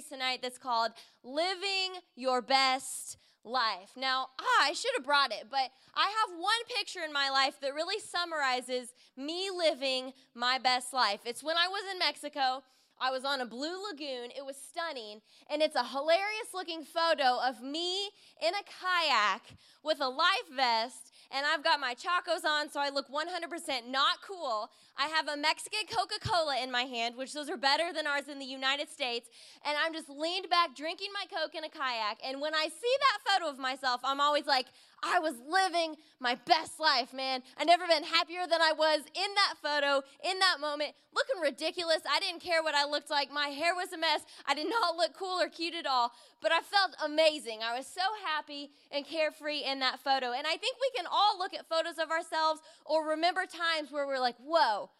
series tonight that's called Living Your Best Life. Now, I should have brought it, but I have one picture in my life that really summarizes me living my best life. It's when I was in Mexico. I was on a blue lagoon. It was stunning, and it's a hilarious-looking photo of me in a kayak with a life vest, and I've got my chacos on, so I look 100% not cool. I have a Mexican Coca-Cola in my hand, which those are better than ours in the United States, and I'm just leaned back drinking my Coke in a kayak, and when I see that photo of myself, I'm always like, I was living my best life, man. I've never been happier than I was in that photo, in that moment, looking ridiculous. I didn't care what I looked like. My hair was a mess. I did not look cool or cute at all, but I felt amazing. I was so happy and carefree in that photo. And I think we can all look at photos of ourselves or remember times where we're like, whoa,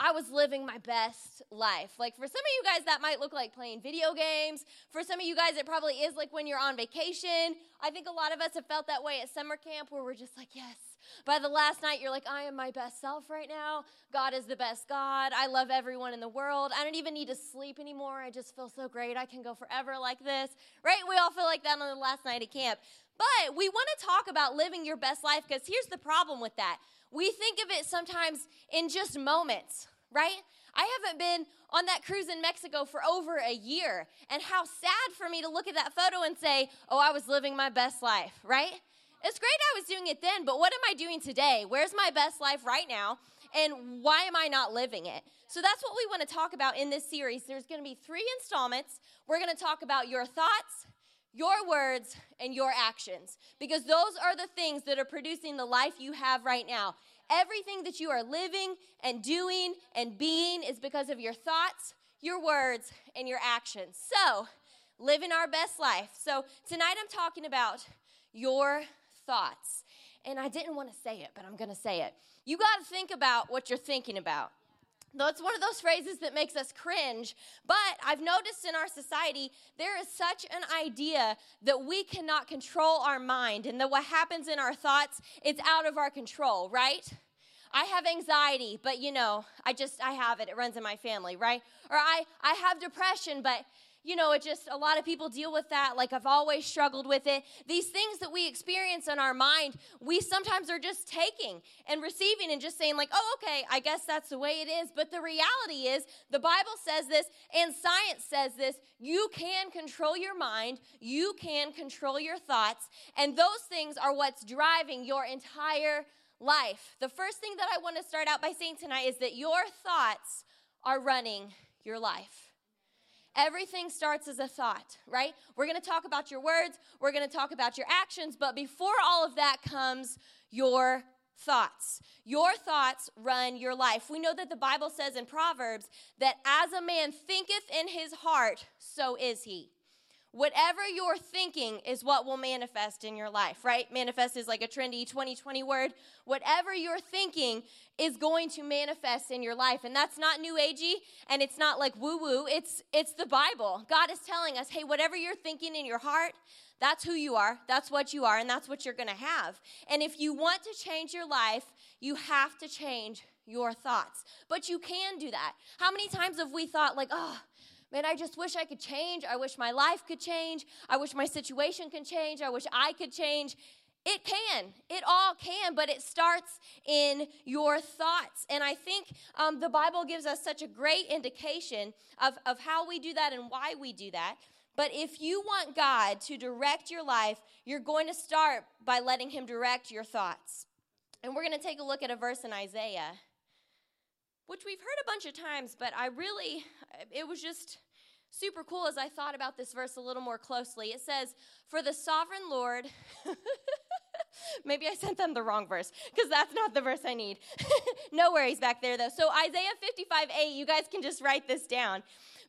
I was living my best life. Like, for some of you guys, that might look like playing video games. For some of you guys, it probably is like when you're on vacation. I think a lot of us have felt that way at summer camp where we're just like, yes. By the last night, you're like, I am my best self right now. God is the best God. I love everyone in the world. I don't even need to sleep anymore. I just feel so great. I can go forever like this, right? We all feel like that on the last night at camp. But we want to talk about living your best life because here's the problem with that. We think of it sometimes in just moments, right? I haven't been on that cruise in Mexico for over a year, and how sad for me to look at that photo and say, oh, I was living my best life, right? It's great I was doing it then, but what am I doing today? Where's my best life right now, and why am I not living it? So that's what we want to talk about in this series. There's going to be 3 installments. We're going to talk about your thoughts, your words, and your actions, because those are the things that are producing the life you have right now. Everything that you are living and doing and being is because of your thoughts, your words, and your actions. So, living our best life. So, tonight I'm talking about your thoughts. And I didn't want to say it, but I'm going to say it. You got to think about what you're thinking about. That's one of those phrases that makes us cringe, but I've noticed in our society, there is such an idea that we cannot control our mind and that what happens in our thoughts is out of our control, right? I have anxiety, but I have it. It runs in my family, right? Or I have depression, but a lot of people deal with that. Like, I've always struggled with it. These things that we experience in our mind, we sometimes are just taking and receiving and just saying like, oh, okay, I guess that's the way it is. But the reality is the Bible says this and science says this. You can control your mind. You can control your thoughts. And those things are what's driving your entire life. The first thing that I want to start out by saying tonight is that your thoughts are running your life. Everything starts as a thought, right? We're going to talk about your words. We're going to talk about your actions. But before all of that comes your thoughts. Your thoughts run your life. We know that the Bible says in Proverbs that as a man thinketh in his heart, so is he. Whatever you're thinking is what will manifest in your life, right? Manifest is like a trendy 2020 word. Whatever you're thinking is going to manifest in your life. And that's not new agey, and it's not like woo-woo. It's the Bible. God is telling us, hey, whatever you're thinking in your heart, that's who you are, that's what you are, and that's what you're going to have. And if you want to change your life, you have to change your thoughts. But you can do that. How many times have we thought like, oh, man, I just wish I could change. I wish my life could change. I wish my situation could change. I wish I could change. It can. It all can, but it starts in your thoughts. And I think the Bible gives us such a great indication of how we do that and why we do that. But if you want God to direct your life, you're going to start by letting him direct your thoughts. And we're going to take a look at a verse in Isaiah, which we've heard a bunch of times, but it was just super cool as I thought about this verse a little more closely. It says, for the sovereign Lord, maybe I sent them the wrong verse, because that's not the verse I need. No worries back there, though. So Isaiah 55:8, you guys can just write this down.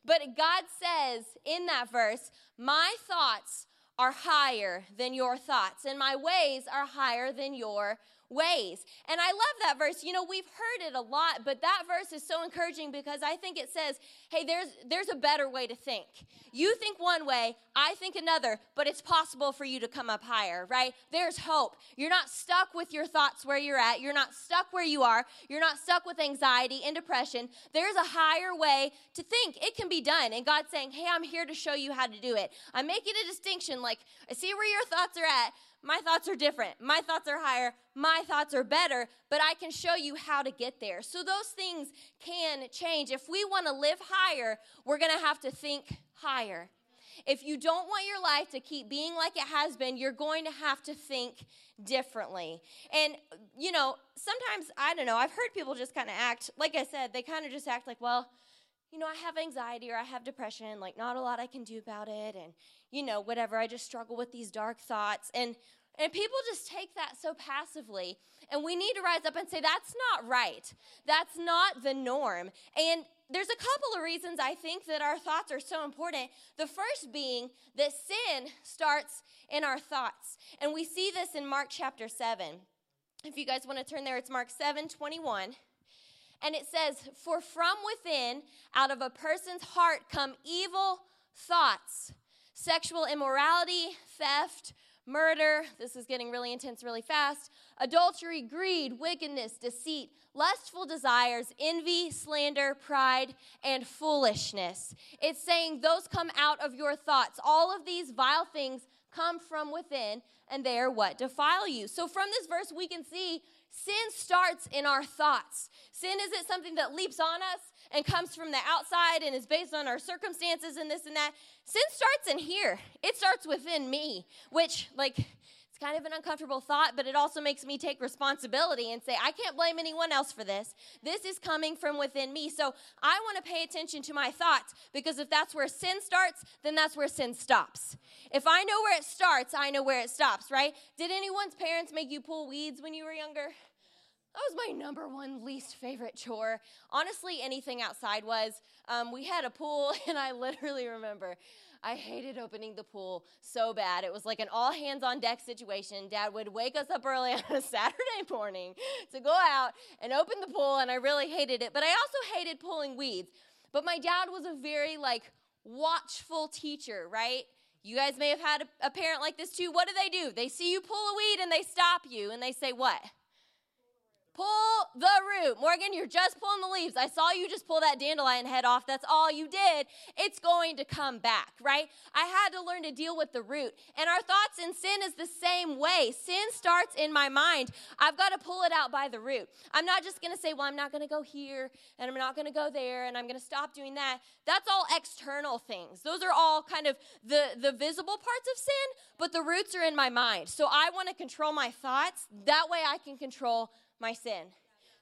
But God says in that verse, my thoughts are higher than your thoughts, and my ways are higher than your ways. And I love that verse. We've heard it a lot, but that verse is so encouraging because I think it says, hey, there's a better way to think. You think one way, I think another, but it's possible for you to come up higher, right? There's hope. You're not stuck with your thoughts where you're at. You're not stuck where you are. You're not stuck with anxiety and depression. There's a higher way to think. It can be done, and God's saying, hey, I'm here to show you how to do it. I'm making a distinction, like, I see where your thoughts are at. My thoughts are different. My thoughts are higher. My thoughts are better, but I can show you how to get there. So those things can change. If we want to live higher, we're going to have to think higher. If you don't want your life to keep being like it has been, you're going to have to think differently. And, you know, sometimes, I don't know, I've heard people just kind of act, like I said, they kind of just act like, well, you know, I have anxiety or I have depression, like not a lot I can do about it, and, you know, whatever, I just struggle with these dark thoughts. And people just take that so passively, and we need to rise up and say, that's not right. That's not the norm. And there's a couple of reasons I think that our thoughts are so important. The first being that sin starts in our thoughts. And we see this in Mark chapter 7. If you guys want to turn there, it's Mark 7:21. And it says, for from within, out of a person's heart, come evil thoughts, sexual immorality, theft, murder, this is getting really intense really fast, adultery, greed, wickedness, deceit, lustful desires, envy, slander, pride, and foolishness. It's saying those come out of your thoughts. All of these vile things come from within, and they are what defile you. So from this verse, we can see sin starts in our thoughts. Sin isn't something that leaps on us and comes from the outside and is based on our circumstances and this and that. Sin starts in here. It starts within me, which, like, it's kind of an uncomfortable thought, but it also makes me take responsibility and say, I can't blame anyone else for this. This is coming from within me. So I want to pay attention to my thoughts, because if that's where sin starts, then that's where sin stops. If I know where it starts, I know where it stops, right? Did anyone's parents make you pull weeds when you were younger? That was my number one least favorite chore. Honestly, anything outside was. We had a pool, and I literally remember I hated opening the pool so bad. It was like an all-hands-on-deck situation. Dad would wake us up early on a Saturday morning to go out and open the pool, and I really hated it. But I also hated pulling weeds. But my dad was a very, like, watchful teacher, right? You guys may have had a parent like this, too. What do? They see you pull a weed, and they stop you, and they say what? Pull the root. Morgan, you're just pulling the leaves. I saw you just pull that dandelion head off. That's all you did. It's going to come back, right? I had to learn to deal with the root. And our thoughts in sin is the same way. Sin starts in my mind. I've got to pull it out by the root. I'm not just going to say, well, I'm not going to go here, and I'm not going to go there, and I'm going to stop doing that. That's all external things. Those are all kind of the visible parts of sin, but the roots are in my mind. So I want to control my thoughts. That way I can control my sin.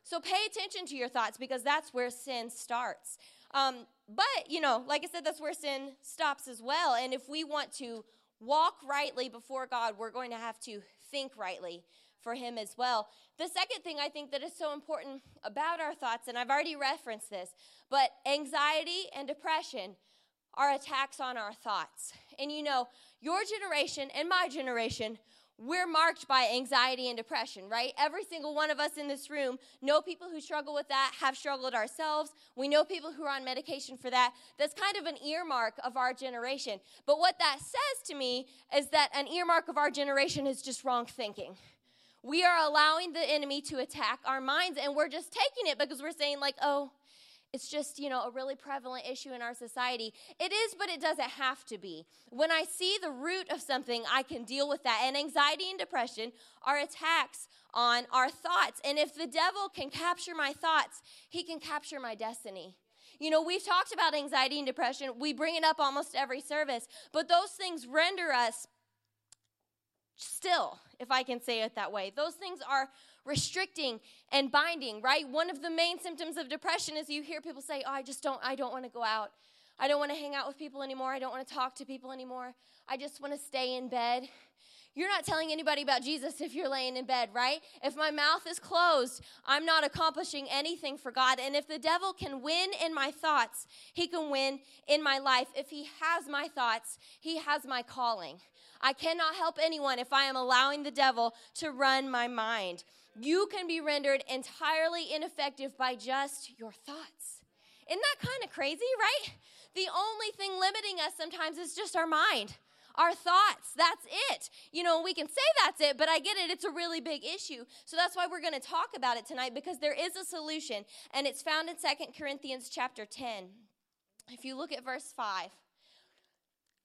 So pay attention to your thoughts, because that's where sin starts. But, you know, like I said, that's where sin stops as well. And if we want to walk rightly before God, we're going to have to think rightly for him as well. The second thing I think that is so important about our thoughts, and I've already referenced this, but anxiety and depression are attacks on our thoughts. And, you know, your generation and my generation, we're marked by anxiety and depression, right? Every single one of us in this room know people who struggle with that, have struggled ourselves. We know people who are on medication for that. That's kind of an earmark of our generation. But what that says to me is that an earmark of our generation is just wrong thinking. We are allowing the enemy to attack our minds, and we're just taking it because we're saying, like, oh, it's just, you know, a really prevalent issue in our society. It is, but it doesn't have to be. When I see the root of something, I can deal with that. And anxiety and depression are attacks on our thoughts. And if the devil can capture my thoughts, he can capture my destiny. You know, we've talked about anxiety and depression. We bring it up almost every service. But those things render us still, if I can say it that way. Those things are restricting and binding, right? One of the main symptoms of depression is you hear people say, oh, I don't want to go out. I don't want to hang out with people anymore. I don't want to talk to people anymore. I just want to stay in bed. You're not telling anybody about Jesus if you're laying in bed, right? If my mouth is closed, I'm not accomplishing anything for God. And if the devil can win in my thoughts, he can win in my life. If he has my thoughts, he has my calling. I cannot help anyone if I am allowing the devil to run my mind. You can be rendered entirely ineffective by just your thoughts. Isn't that kind of crazy, right? The only thing limiting us sometimes is just our mind, our thoughts. That's it. You know, we can say that's it, but I get it. It's a really big issue. So that's why we're going to talk about it tonight, because there is a solution, and it's found in 2 Corinthians chapter 10. If you look at verse 5,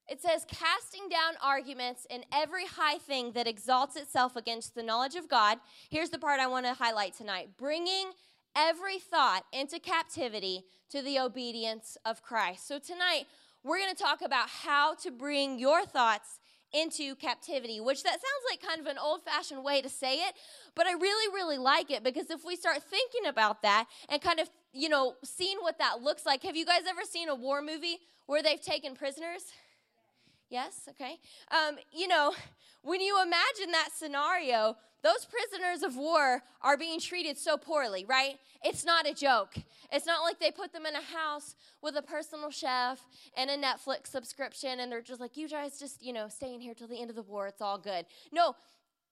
it says, casting down arguments and every high thing that exalts itself against the knowledge of God. Here's the part I want to highlight tonight. Bringing every thought into captivity to the obedience of Christ. So tonight, we're going to talk about how to bring your thoughts into captivity, which that sounds like kind of an old-fashioned way to say it, but I really, really like it, because if we start thinking about that and kind of, you know, seeing what that looks like. Have you guys ever seen a war movie where they've taken prisoners? Yes? Okay. You know, when you imagine that scenario, those prisoners of war are being treated so poorly, right? It's not a joke. It's not like they put them in a house with a personal chef and a Netflix subscription, and they're just like, you guys just, you know, stay in here till the end of the war. It's all good. No,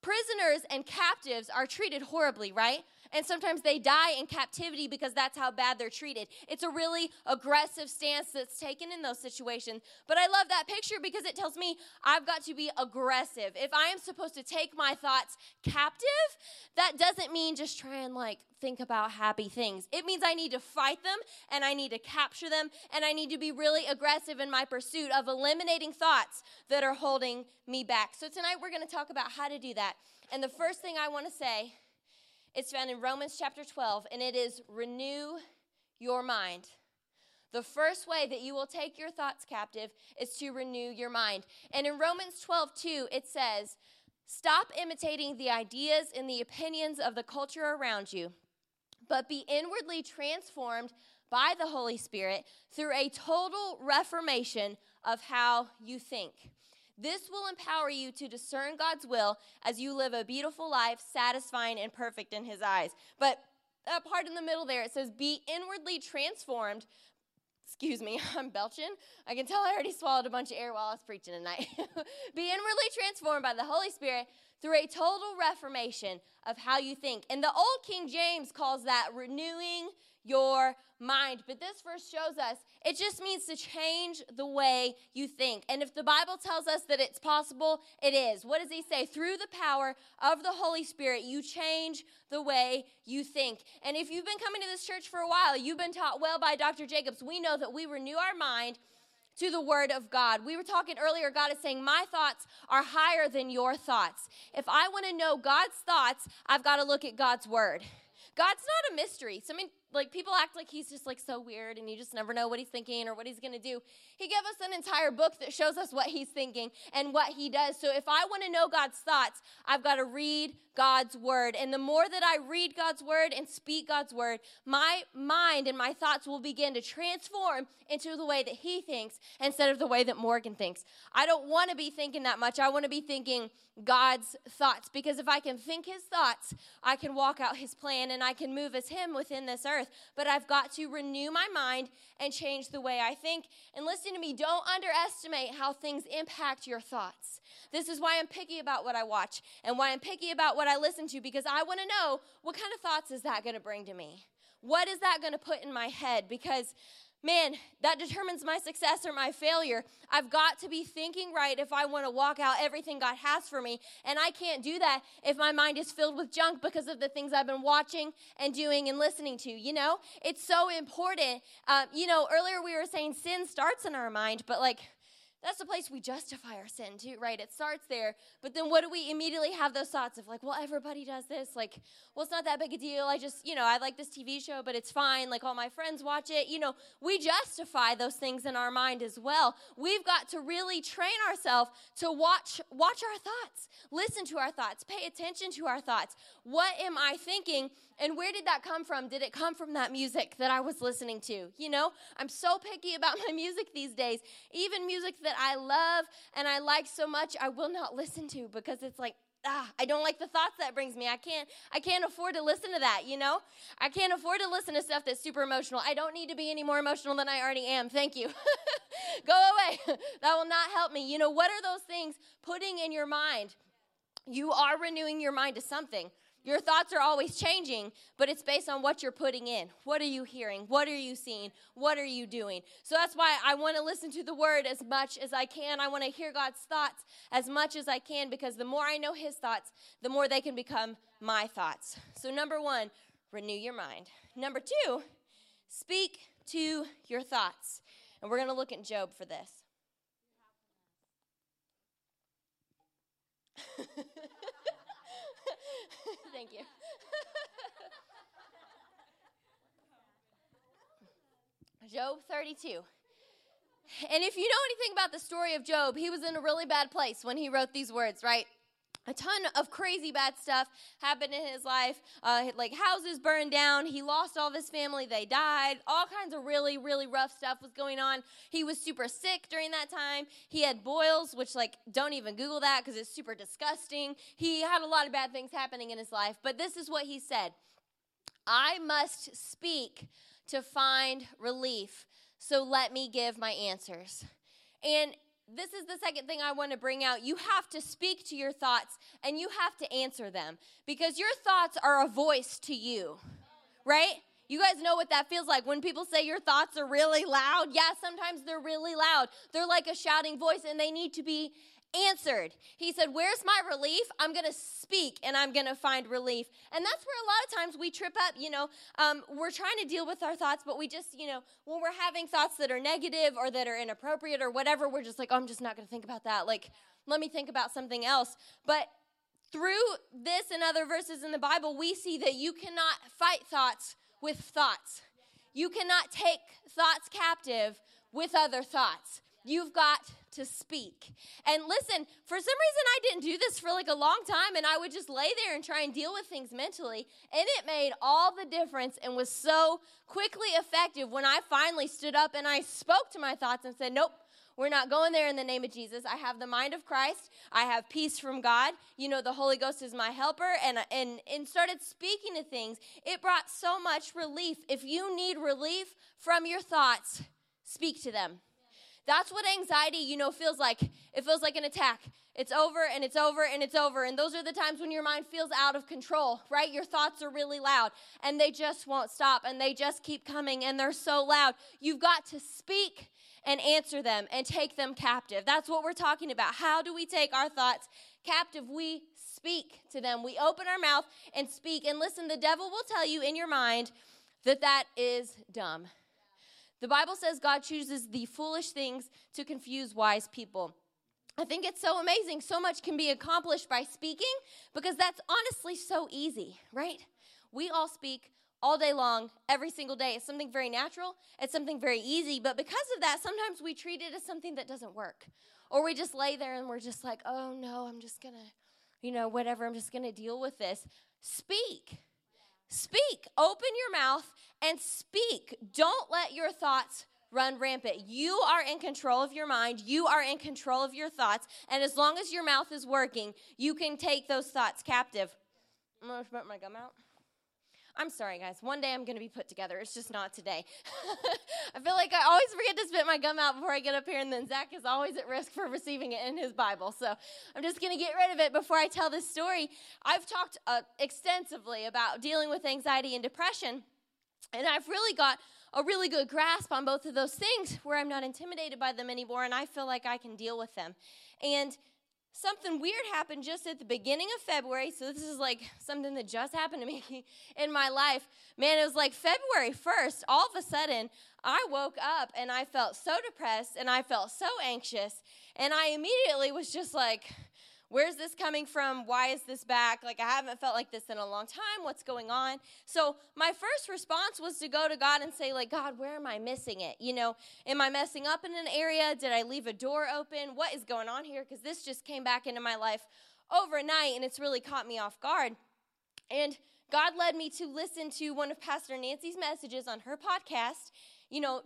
prisoners and captives are treated horribly, right? And sometimes they die in captivity because that's how bad they're treated. It's a really aggressive stance that's taken in those situations. But I love that picture because it tells me I've got to be aggressive. If I am supposed to take my thoughts captive, that doesn't mean just try and like think about happy things. It means I need to fight them, and I need to capture them, and I need to be really aggressive in my pursuit of eliminating thoughts that are holding me back. So tonight we're going to talk about how to do that. And the first thing I want to say, it's found in Romans chapter 12, and it is renew your mind. The first way that you will take your thoughts captive is to renew your mind. And in Romans 12:2, it says, stop imitating the ideas and the opinions of the culture around you, but be inwardly transformed by the Holy Spirit through a total reformation of how you think. This will empower you to discern God's will as you live a beautiful life, satisfying and perfect in His eyes. But that part in the middle there, it says, be inwardly transformed. Excuse me, I'm belching. I can tell I already swallowed a bunch of air while I was preaching tonight. Be inwardly transformed by the Holy Spirit through a total reformation of how you think. And the old King James calls that renewing your mind. But this verse shows us it just means to change the way you think. And if the Bible tells us that it's possible, it is. What does he say? Through the power of the Holy Spirit, you change the way you think. And if you've been coming to this church for a while, you've been taught well by Dr. Jacobs. We know that we renew our mind to the Word of God. We were talking earlier, God is saying, my thoughts are higher than your thoughts. If I want to know God's thoughts, I've got to look at God's Word. God's not a mystery. So, I mean, like, people act like he's just, like, so weird, and you just never know what he's thinking or what he's going to do. He gave us an entire book that shows us what he's thinking and what he does. So if I want to know God's thoughts, I've got to read God's Word. And the more that I read God's Word and speak God's Word, my mind and my thoughts will begin to transform into the way that he thinks instead of the way that Morgan thinks. I don't want to be thinking that much. I want to be thinking God's thoughts, because if I can think his thoughts, I can walk out his plan, and I can move as him within this earth. But I've got to renew my mind and change the way I think. And listen to me, don't underestimate how things impact your thoughts. This is why I'm picky about what I watch and why I'm picky about what I listen to, because I want to know, what kind of thoughts is that going to bring to me? What is that going to put in my head? Because, man, that determines my success or my failure. I've got to be thinking right if I want to walk out everything God has for me. And I can't do that if my mind is filled with junk because of the things I've been watching and doing and listening to, you know? It's so important. You know, earlier we were saying sin starts in our mind, but like, that's the place we justify our sin too, right? It starts there. But then what do we immediately have those thoughts of like, well, everybody does this. Like, well, it's not that big a deal. I just, you know, I like this TV show, but it's fine. Like, all my friends watch it. You know, we justify those things in our mind as well. We've got to really train ourselves to watch our thoughts, listen to our thoughts, pay attention to our thoughts. What am I thinking? And where did that come from? Did it come from that music that I was listening to? You know, I'm so picky about my music these days. Even music that I love and I like so much, I will not listen to because it's like, I don't like the thoughts that brings me. I can't afford to listen to that, you know? I can't afford to listen to stuff that's super emotional. I don't need to be any more emotional than I already am. Thank you. Go away. That will not help me. You know, what are those things putting in your mind? You are renewing your mind to something. Your thoughts are always changing, but it's based on what you're putting in. What are you hearing? What are you seeing? What are you doing? So that's why I want to listen to the Word as much as I can. I want to hear God's thoughts as much as I can, because the more I know His thoughts, the more they can become my thoughts. So 1, renew your mind. 2, speak to your thoughts. And we're going to look at Job for this. Thank you. Job 32. And if you know anything about the story of Job, he was in a really bad place when he wrote these words, right? A ton of crazy bad stuff happened in his life, like houses burned down. He lost all of his family. They died. All kinds of really, really rough stuff was going on. He was super sick during that time. He had boils, which, like, don't even Google that because it's super disgusting. He had a lot of bad things happening in his life. But this is what he said. I must speak to find relief, so let me give my answers. And this is the second thing I want to bring out. You have to speak to your thoughts, and you have to answer them, because your thoughts are a voice to you, right? You guys know what that feels like. When people say your thoughts are really loud, yeah, sometimes they're really loud. They're like a shouting voice, and they need to be answered. He said, where's my relief? I'm going to speak, and I'm going to find relief. And that's where a lot of times we trip up, we're trying to deal with our thoughts, but we just, when we're having thoughts that are negative or that are inappropriate or whatever, we're just like, oh, I'm just not going to think about that. Like, let me think about something else. But through this and other verses in the Bible, we see that you cannot fight thoughts with thoughts. You cannot take thoughts captive with other thoughts. You've got to speak. And listen, for some reason I didn't do this for like a long time, and I would just lay there and try and deal with things mentally, and it made all the difference and was so quickly effective when I finally stood up and I spoke to my thoughts and said, nope, we're not going there in the name of Jesus. I have the mind of Christ. I have peace from God. The Holy Ghost is my helper, and started speaking to things. It brought so much relief. If you need relief from your thoughts, speak to them. That's what anxiety, feels like. It feels like an attack. It's over and it's over and it's over. And those are the times when your mind feels out of control, right? Your thoughts are really loud, and they just won't stop, and they just keep coming, and they're so loud. You've got to speak and answer them and take them captive. That's what we're talking about. How do we take our thoughts captive? We speak to them. We open our mouth and speak. And listen, the devil will tell you in your mind that is dumb. The Bible says God chooses the foolish things to confuse wise people. I think it's so amazing. So much can be accomplished by speaking, because that's honestly so easy, right? We all speak all day long, every single day. It's something very natural. It's something very easy. But because of that, sometimes we treat it as something that doesn't work. Or we just lay there and we're just like, oh, no, I'm just going to, whatever. I'm just going to deal with this. Speak. Speak. Open your mouth and speak. Don't let your thoughts run rampant. You are in control of your mind. You are in control of your thoughts. And as long as your mouth is working, you can take those thoughts captive. I'm going to put my gum out. I'm sorry, guys. One day I'm going to be put together. It's just not today. I feel like I always forget to spit my gum out before I get up here, and then Zach is always at risk for receiving it in his Bible. So I'm just going to get rid of it before I tell this story. I've talked extensively about dealing with anxiety and depression, and I've really got a really good grasp on both of those things where I'm not intimidated by them anymore, and I feel like I can deal with them. And something weird happened just at the beginning of February. So this is like something that just happened to me in my life. Man, it was like February 1st. All of a sudden, I woke up and I felt so depressed and I felt so anxious. And I immediately was just like, where's this coming from? Why is this back? Like, I haven't felt like this in a long time. What's going on? So my first response was to go to God and say, like, God, where am I missing it? Am I messing up in an area? Did I leave a door open? What is going on here? Because this just came back into my life overnight, and it's really caught me off guard. And God led me to listen to one of Pastor Nancy's messages on her podcast,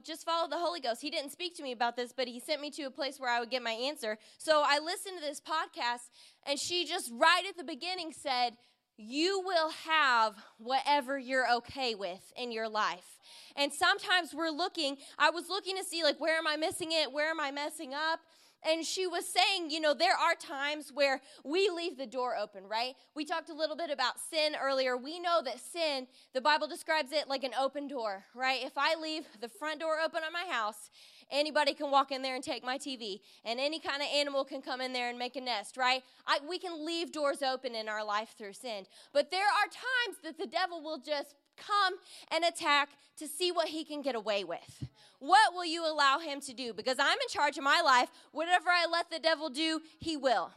just follow the Holy Ghost. He didn't speak to me about this, but he sent me to a place where I would get my answer. So I listened to this podcast, and she just right at the beginning said, you will have whatever you're okay with in your life. And sometimes I was looking to see, like, where am I missing it? Where am I messing up? And she was saying, you know, there are times where we leave the door open, right? We talked a little bit about sin earlier. We know that sin, the Bible describes it like an open door, right? If I leave the front door open on my house, anybody can walk in there and take my TV, and any kind of animal can come in there and make a nest, right? We can leave doors open in our life through sin. But there are times that the devil will just come and attack to see what he can get away with. What will you allow him to do? Because I'm in charge of my life. Whatever I let the devil do, he will.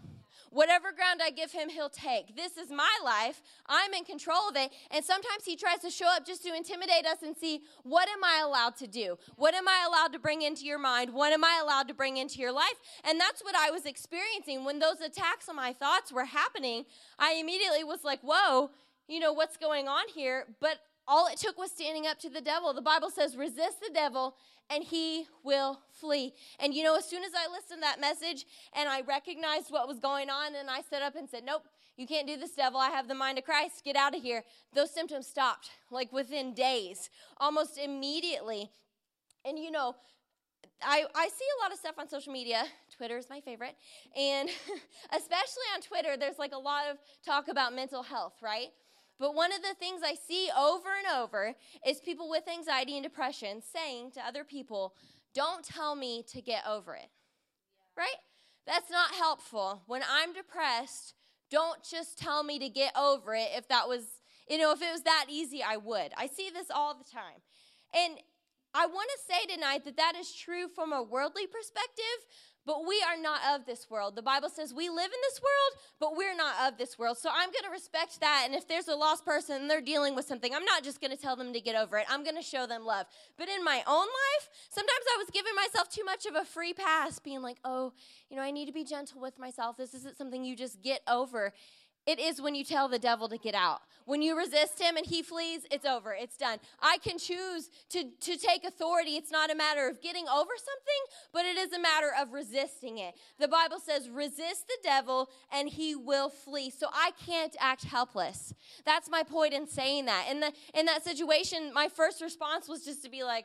Whatever ground I give him, he'll take. This is my life. I'm in control of it. And sometimes he tries to show up just to intimidate us and see, what am I allowed to do? What am I allowed to bring into your mind? What am I allowed to bring into your life? And that's what I was experiencing. When those attacks on my thoughts were happening, I immediately was like, whoa, you know, what's going on here? But all it took was standing up to the devil. The Bible says, resist the devil and he will flee. And you know, as soon as I listened to that message and I recognized what was going on, and I stood up and said, nope, you can't do this, devil. I have the mind of Christ. Get out of here. Those symptoms stopped like within days, almost immediately. And you know, I see a lot of stuff on social media. Twitter is my favorite. And especially on Twitter, there's like a lot of talk about mental health, right? But one of the things I see over and over is people with anxiety and depression saying to other people, don't tell me to get over it, right? That's not helpful. When I'm depressed, don't just tell me to get over it. If that was, you know, if it was that easy, I would. I see this all the time. And I want to say tonight that that is true from a worldly perspective, but we are not of this world. The Bible says we live in this world, but we're not of this world. So I'm going to respect that. And if there's a lost person and they're dealing with something, I'm not just going to tell them to get over it. I'm going to show them love. But in my own life, sometimes I was giving myself too much of a free pass, being like, oh, you know, I need to be gentle with myself. This isn't something you just get over. It is when you tell the devil to get out. When you resist him and he flees, it's over. It's done. I can choose to take authority. It's not a matter of getting over something, but it is a matter of resisting it. The Bible says, resist the devil and he will flee. So I can't act helpless. That's my point in saying that. In that situation, my first response was just to be like,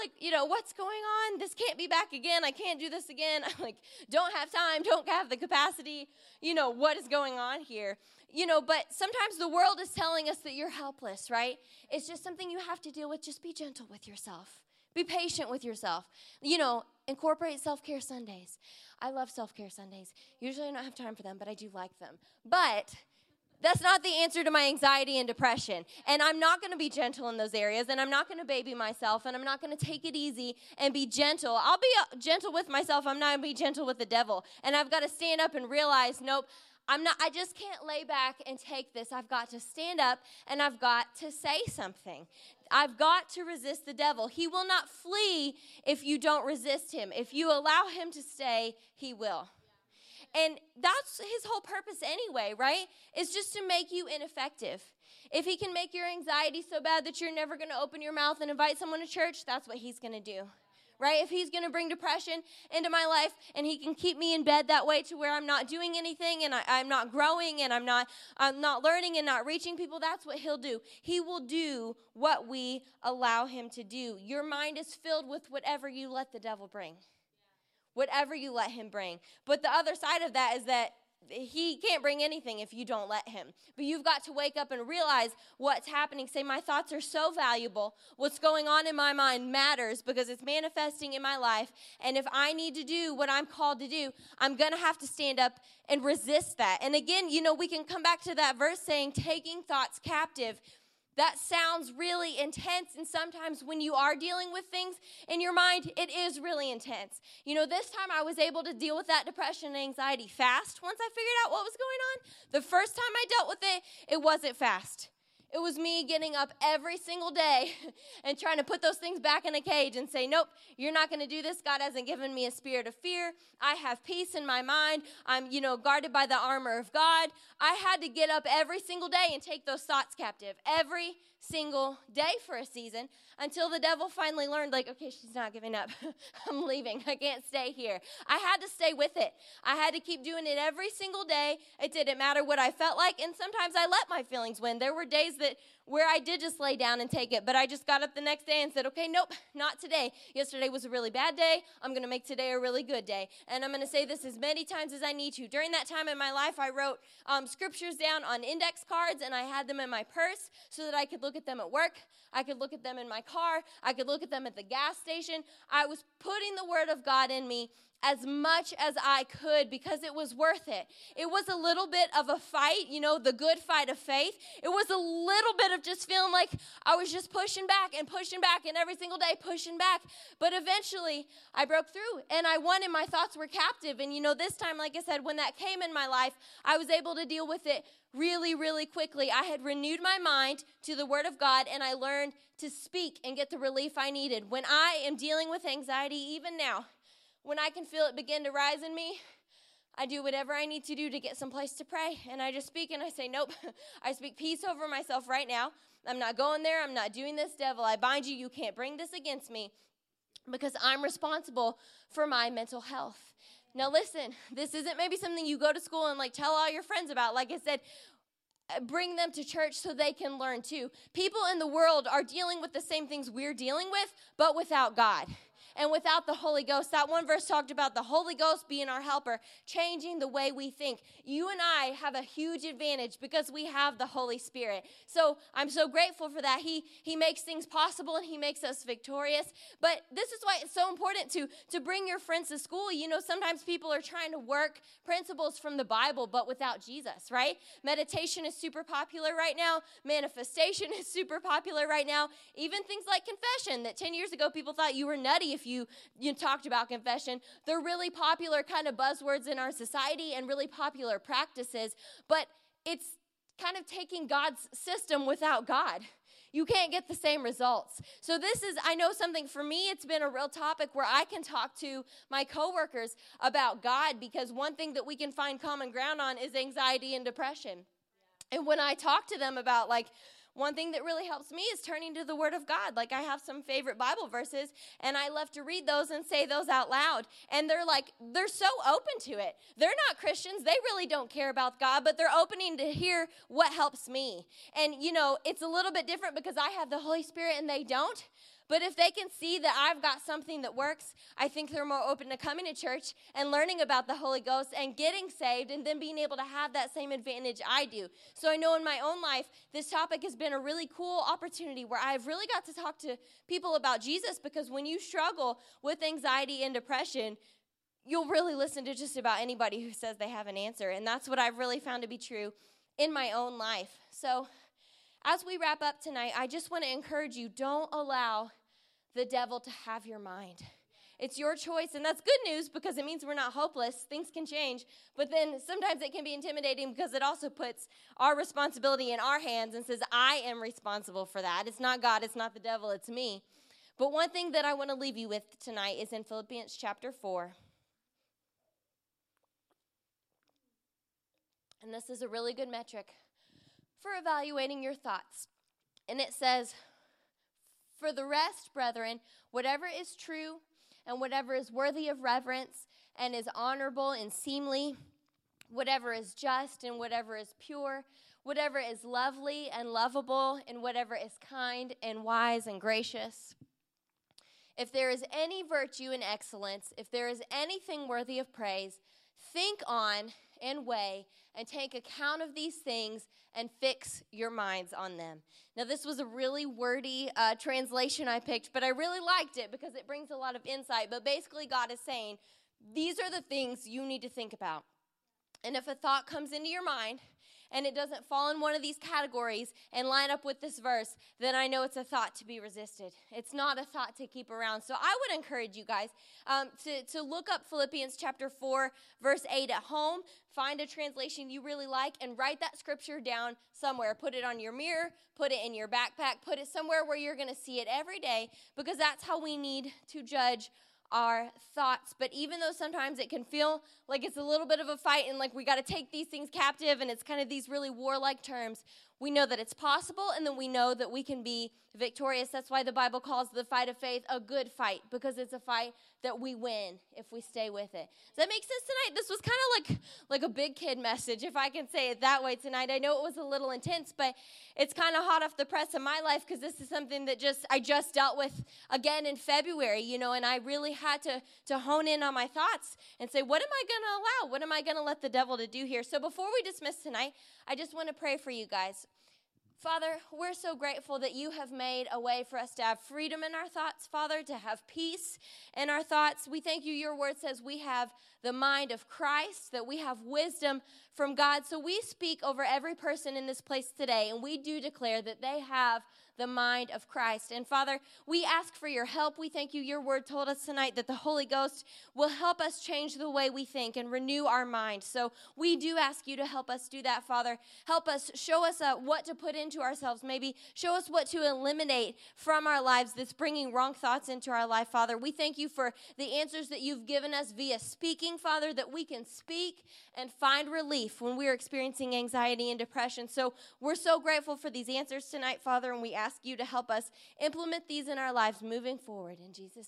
like, you know, what's going on? This can't be back again. I can't do this again. I'm like, don't have time. Don't have the capacity. You know, what is going on here? You know, but sometimes the world is telling us that you're helpless, right? It's just something you have to deal with. Just be gentle with yourself. Be patient with yourself. You know, incorporate self-care Sundays. I love self-care Sundays. Usually I don't have time for them, but I do like them. But that's not the answer to my anxiety and depression. And I'm not going to be gentle in those areas, and I'm not going to baby myself, and I'm not going to take it easy and be gentle. I'll be gentle with myself. I'm not going to be gentle with the devil. And I've got to stand up and realize, nope, I'm not. I just can't lay back and take this. I've got to stand up, and I've got to say something. I've got to resist the devil. He will not flee if you don't resist him. If you allow him to stay, he will. And that's his whole purpose anyway, right? It's just to make you ineffective. If he can make your anxiety so bad that you're never going to open your mouth and invite someone to church, that's what he's going to do, right? If he's going to bring depression into my life and he can keep me in bed that way to where I'm not doing anything and I'm not growing and I'm not learning and not reaching people, that's what he'll do. He will do what we allow him to do. Your mind is filled with whatever you let the devil bring. Whatever you let him bring. But the other side of that is that he can't bring anything if you don't let him. But you've got to wake up and realize what's happening. Say, my thoughts are so valuable. What's going on in my mind matters because it's manifesting in my life. And if I need to do what I'm called to do, I'm going to have to stand up and resist that. And again, you know, we can come back to that verse saying, taking thoughts captive. That sounds really intense, and sometimes when you are dealing with things in your mind, it is really intense. You know, this time I was able to deal with that depression and anxiety fast once I figured out what was going on. The first time I dealt with it, it wasn't fast. It was me getting up every single day and trying to put those things back in a cage and say, nope, you're not going to do this. God hasn't given me a spirit of fear. I have peace in my mind. I'm, you know, guarded by the armor of God. I had to get up every single day and take those thoughts captive every single day for a season until the devil finally learned, like, okay, she's not giving up. I'm leaving. I can't stay here. I had to stay with it. I had to keep doing it every single day. It didn't matter what I felt like, and sometimes I let my feelings win. There were days that where I did just lay down and take it, but I just got up the next day and said, okay, nope, not today. Yesterday was a really bad day. I'm going to make today a really good day, and I'm going to say this as many times as I need to. During that time in my life, I wrote scriptures down on index cards, and I had them in my purse so that I could look at them at work. I could look at them in my car. I could look at them at the gas station. I was putting the Word of God in me as much as I could because it was worth it. It was a little bit of a fight, you know, the good fight of faith. It was a little bit of just feeling like I was just pushing back and every single day pushing back. But eventually I broke through and I won and my thoughts were captive. And, you know, this time, like I said, when that came in my life, I was able to deal with it really, really quickly. I had renewed my mind to the Word of God, and I learned to speak and get the relief I needed. When I am dealing with anxiety, even now, when I can feel it begin to rise in me, I do whatever I need to do to get someplace to pray. And I just speak and I say, nope. I speak peace over myself right now. I'm not going there. I'm not doing this, devil. I bind you. You can't bring this against me because I'm responsible for my mental health. Now listen, this isn't maybe something you go to school and like tell all your friends about. Like I said, bring them to church so they can learn too. People in the world are dealing with the same things we're dealing with, but without God and without the Holy Ghost. That one verse talked about the Holy Ghost being our helper, changing the way we think. You and I have a huge advantage because we have the Holy Spirit. So I'm so grateful for that. He makes things possible and he makes us victorious. But this is why it's so important to bring your friends to school. You know, sometimes people are trying to work principles from the Bible, but without Jesus, right? Meditation is super popular right now. Manifestation is super popular right now. Even things like confession that 10 years ago people thought you were nutty if you talked about confession. They're really popular kind of buzzwords in our society and really popular practices, but it's kind of taking God's system without God. You can't get the same results. So this is, I know something for me, it's been a real topic where I can talk to my coworkers about God, because one thing that we can find common ground on is anxiety and depression. And when I talk to them about, like, one thing that really helps me is turning to the Word of God. Like, I have some favorite Bible verses, and I love to read those and say those out loud. And they're like, they're so open to it. They're not Christians. They really don't care about God, but they're opening to hear what helps me. And, you know, it's a little bit different because I have the Holy Spirit and they don't. But if they can see that I've got something that works, I think they're more open to coming to church and learning about the Holy Ghost and getting saved and then being able to have that same advantage I do. So I know in my own life, this topic has been a really cool opportunity where I've really got to talk to people about Jesus, because when you struggle with anxiety and depression, you'll really listen to just about anybody who says they have an answer. And that's what I've really found to be true in my own life. So as we wrap up tonight, I just want to encourage you, don't allow the devil to have your mind. It's your choice, and that's good news because it means we're not hopeless. Things can change, but then sometimes it can be intimidating because it also puts our responsibility in our hands and says, I am responsible for that. It's not God, it's not the devil, it's me. But one thing that I want to leave you with tonight is in Philippians chapter 4. And this is a really good metric for evaluating your thoughts. And it says, for the rest, brethren, whatever is true and whatever is worthy of reverence and is honorable and seemly, whatever is just and whatever is pure, whatever is lovely and lovable, and whatever is kind and wise and gracious, if there is any virtue and excellence, if there is anything worthy of praise, think on and weigh and take account of these things and fix your minds on them. Now, this was a really wordy translation I picked, but I really liked it because it brings a lot of insight. But basically, God is saying, these are the things you need to think about. And if a thought comes into your mind and it doesn't fall in one of these categories and line up with this verse, then I know it's a thought to be resisted. It's not a thought to keep around. So I would encourage you guys to look up Philippians chapter 4, verse 8 at home. Find a translation you really like and write that scripture down somewhere. Put it on your mirror, put it in your backpack, put it somewhere where you're going to see it every day, because that's how we need to judge our thoughts. But even though sometimes it can feel like it's a little bit of a fight and like we got to take these things captive and it's kind of these really warlike terms, We know that it's possible, and then we know that we can be victorious. That's why the Bible calls the fight of faith a good fight, because it's a fight that we win if we stay with it. Does that make sense tonight? This was kind of like a big kid message, if I can say it that way tonight. I know it was a little intense, but it's kind of hot off the press in my life, because this is something that I just dealt with again in February, you know, and I really had to hone in on my thoughts and say, what am I going to allow? What am I going to let the devil to do here? So before we dismiss tonight, I just want to pray for you guys. Father, we're so grateful that you have made a way for us to have freedom in our thoughts, Father, to have peace in our thoughts. We thank you. Your word says we have the mind of Christ, that we have wisdom from God. So we speak over every person in this place today, and we do declare that they have the mind of Christ. And Father, we ask for your help. We thank you. Your word told us tonight that the Holy Ghost will help us change the way we think and renew our mind. So we do ask you to help us do that, Father. Help us, show us what to put into ourselves. Maybe show us what to eliminate from our lives that's bringing wrong thoughts into our life, Father. We thank you for the answers that you've given us via speaking, Father, that we can speak and find relief when we're experiencing anxiety and depression. So we're so grateful for these answers tonight, Father, and we ask you to help us implement these in our lives moving forward. In Jesus'